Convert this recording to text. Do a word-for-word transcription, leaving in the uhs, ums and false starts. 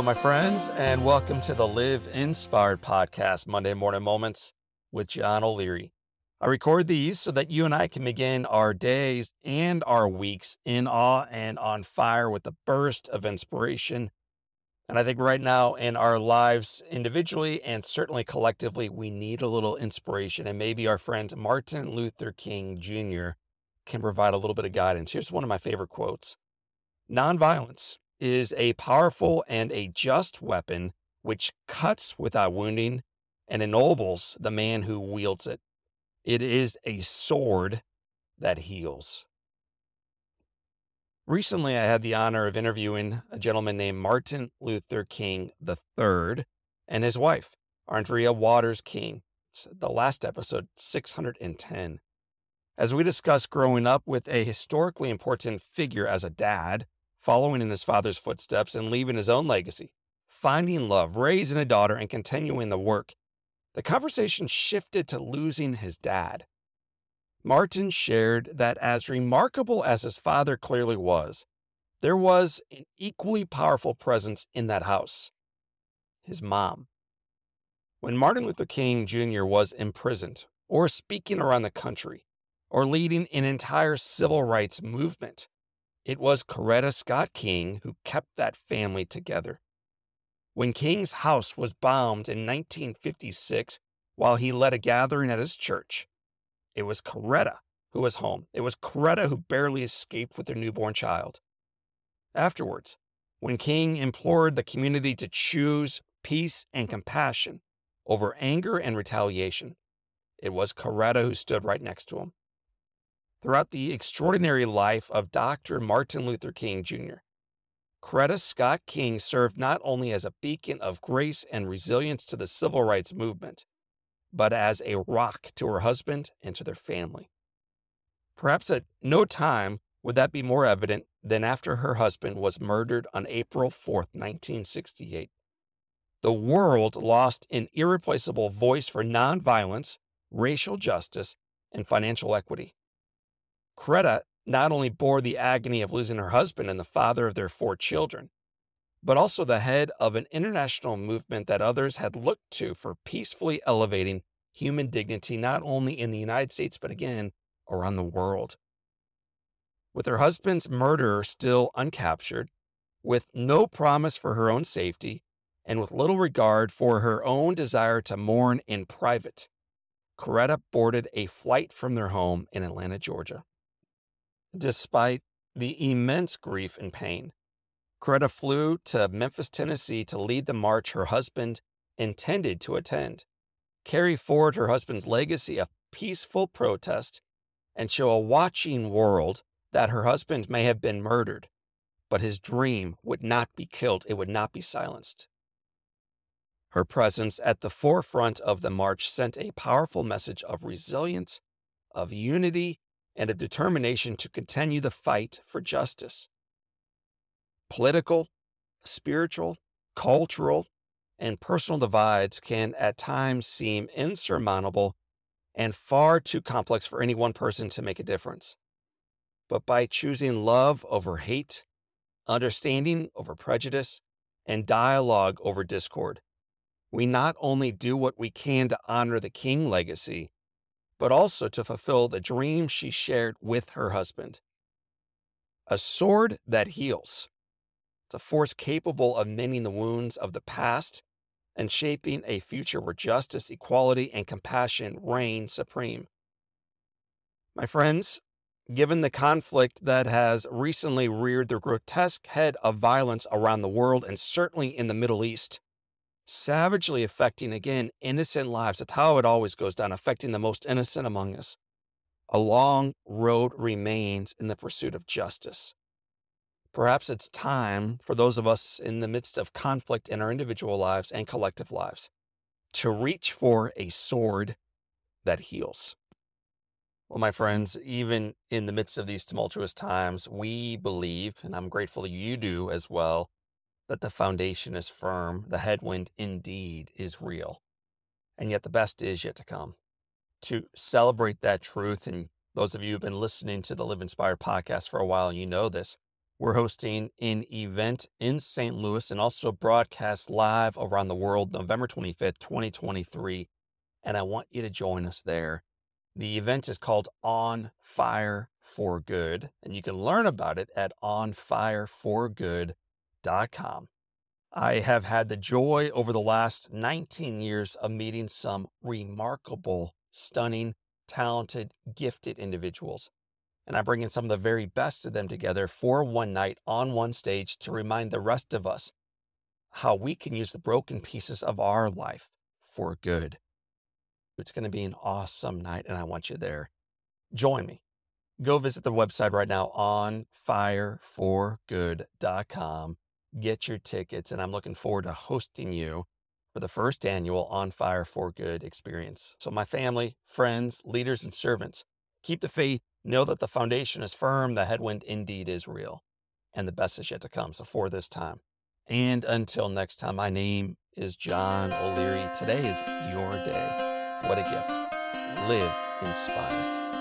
Hello, my friends, and welcome to the Live Inspired Podcast, Monday Morning Moments with John O'Leary. I record these so that you and I can begin our days and our weeks in awe and on fire with a burst of inspiration. And I think right now in our lives, individually and certainly collectively, we need a little inspiration. And maybe our friend Martin Luther King Junior can provide a little bit of guidance. Here's one of my favorite quotes. Nonviolence is a powerful and a just weapon which cuts without wounding and ennobles the man who wields it. It is a sword that heals. Recently, I had the honor of interviewing a gentleman named Martin Luther King the third and his wife, Andrea Waters King. It's the last episode, six hundred ten. As we discussed growing up with a historically important figure as a dad, following in his father's footsteps and leaving his own legacy, finding love, raising a daughter, and continuing the work, the conversation shifted to losing his dad. Martin shared that as remarkable as his father clearly was, there was an equally powerful presence in that house, his mom. When Martin Luther King Junior was imprisoned, or speaking around the country, or leading an entire civil rights movement, it was Coretta Scott King who kept that family together. When King's house was bombed in nineteen fifty-six while he led a gathering at his church, it was Coretta who was home. It was Coretta who barely escaped with their newborn child. Afterwards, when King implored the community to choose peace and compassion over anger and retaliation, it was Coretta who stood right next to him. Throughout the extraordinary life of Doctor Martin Luther King Junior, Coretta Scott King served not only as a beacon of grace and resilience to the civil rights movement, but as a rock to her husband and to their family. Perhaps at no time would that be more evident than after her husband was murdered on April fourth, nineteen sixty-eight. The world lost an irreplaceable voice for nonviolence, racial justice, and financial equity. Coretta not only bore the agony of losing her husband and the father of their four children, but also the head of an international movement that others had looked to for peacefully elevating human dignity, not only in the United States, but again, around the world. With her husband's murderer still uncaptured, with no promise for her own safety, and with little regard for her own desire to mourn in private, Coretta boarded a flight from their home in Atlanta, Georgia. Despite the immense grief and pain, Coretta flew to Memphis, Tennessee to lead the march her husband intended to attend, carry forward her husband's legacy of peaceful protest, and show a watching world that her husband may have been murdered, but his dream would not be killed. It would not be silenced. Her presence at the forefront of the march sent a powerful message of resilience, of unity, and a determination to continue the fight for justice. Political, spiritual, cultural, and personal divides can at times seem insurmountable and far too complex for any one person to make a difference. But by choosing love over hate, understanding over prejudice, and dialogue over discord, we not only do what we can to honor the King legacy, but also to fulfill the dream she shared with her husband. A sword that heals. It's a force capable of mending the wounds of the past and shaping a future where justice, equality, and compassion reign supreme. My friends, given the conflict that has recently reared the grotesque head of violence around the world and certainly in the Middle East, savagely affecting, again, innocent lives. That's how it always goes down, affecting the most innocent among us. A long road remains in the pursuit of justice. Perhaps it's time for those of us in the midst of conflict in our individual lives and collective lives to reach for a sword that heals. Well, my friends, even in the midst of these tumultuous times, we believe, and I'm grateful you do as well, that the foundation is firm, the headwind indeed is real, and yet the best is yet to come. To celebrate that truth, and those of you who've been listening to the Live Inspired podcast for a while, you know this, We're hosting an event in Saint Louis and also broadcast live around the world, November twenty-fifth, twenty twenty-three. And I want you to join us there. The event is called On Fire For Good, and you can learn about it at on fire for good dot com. I have had the joy over the last nineteen years of meeting some remarkable, stunning, talented, gifted individuals. And I'm bringing some of the very best of them together for one night on one stage to remind the rest of us how we can use the broken pieces of our life for good. It's going to be an awesome night, and I want you there. Join me. Go visit the website right now, on fire for good dot com. Get your tickets, and I'm looking forward to hosting you for the first annual On Fire For Good experience. So my family, friends, leaders, and servants, keep the faith, know that the foundation is firm, the headwind indeed is real, and the best is yet to come. So for this time, and until next time, my name is John O'Leary. Today is your day. What a gift. Live inspired.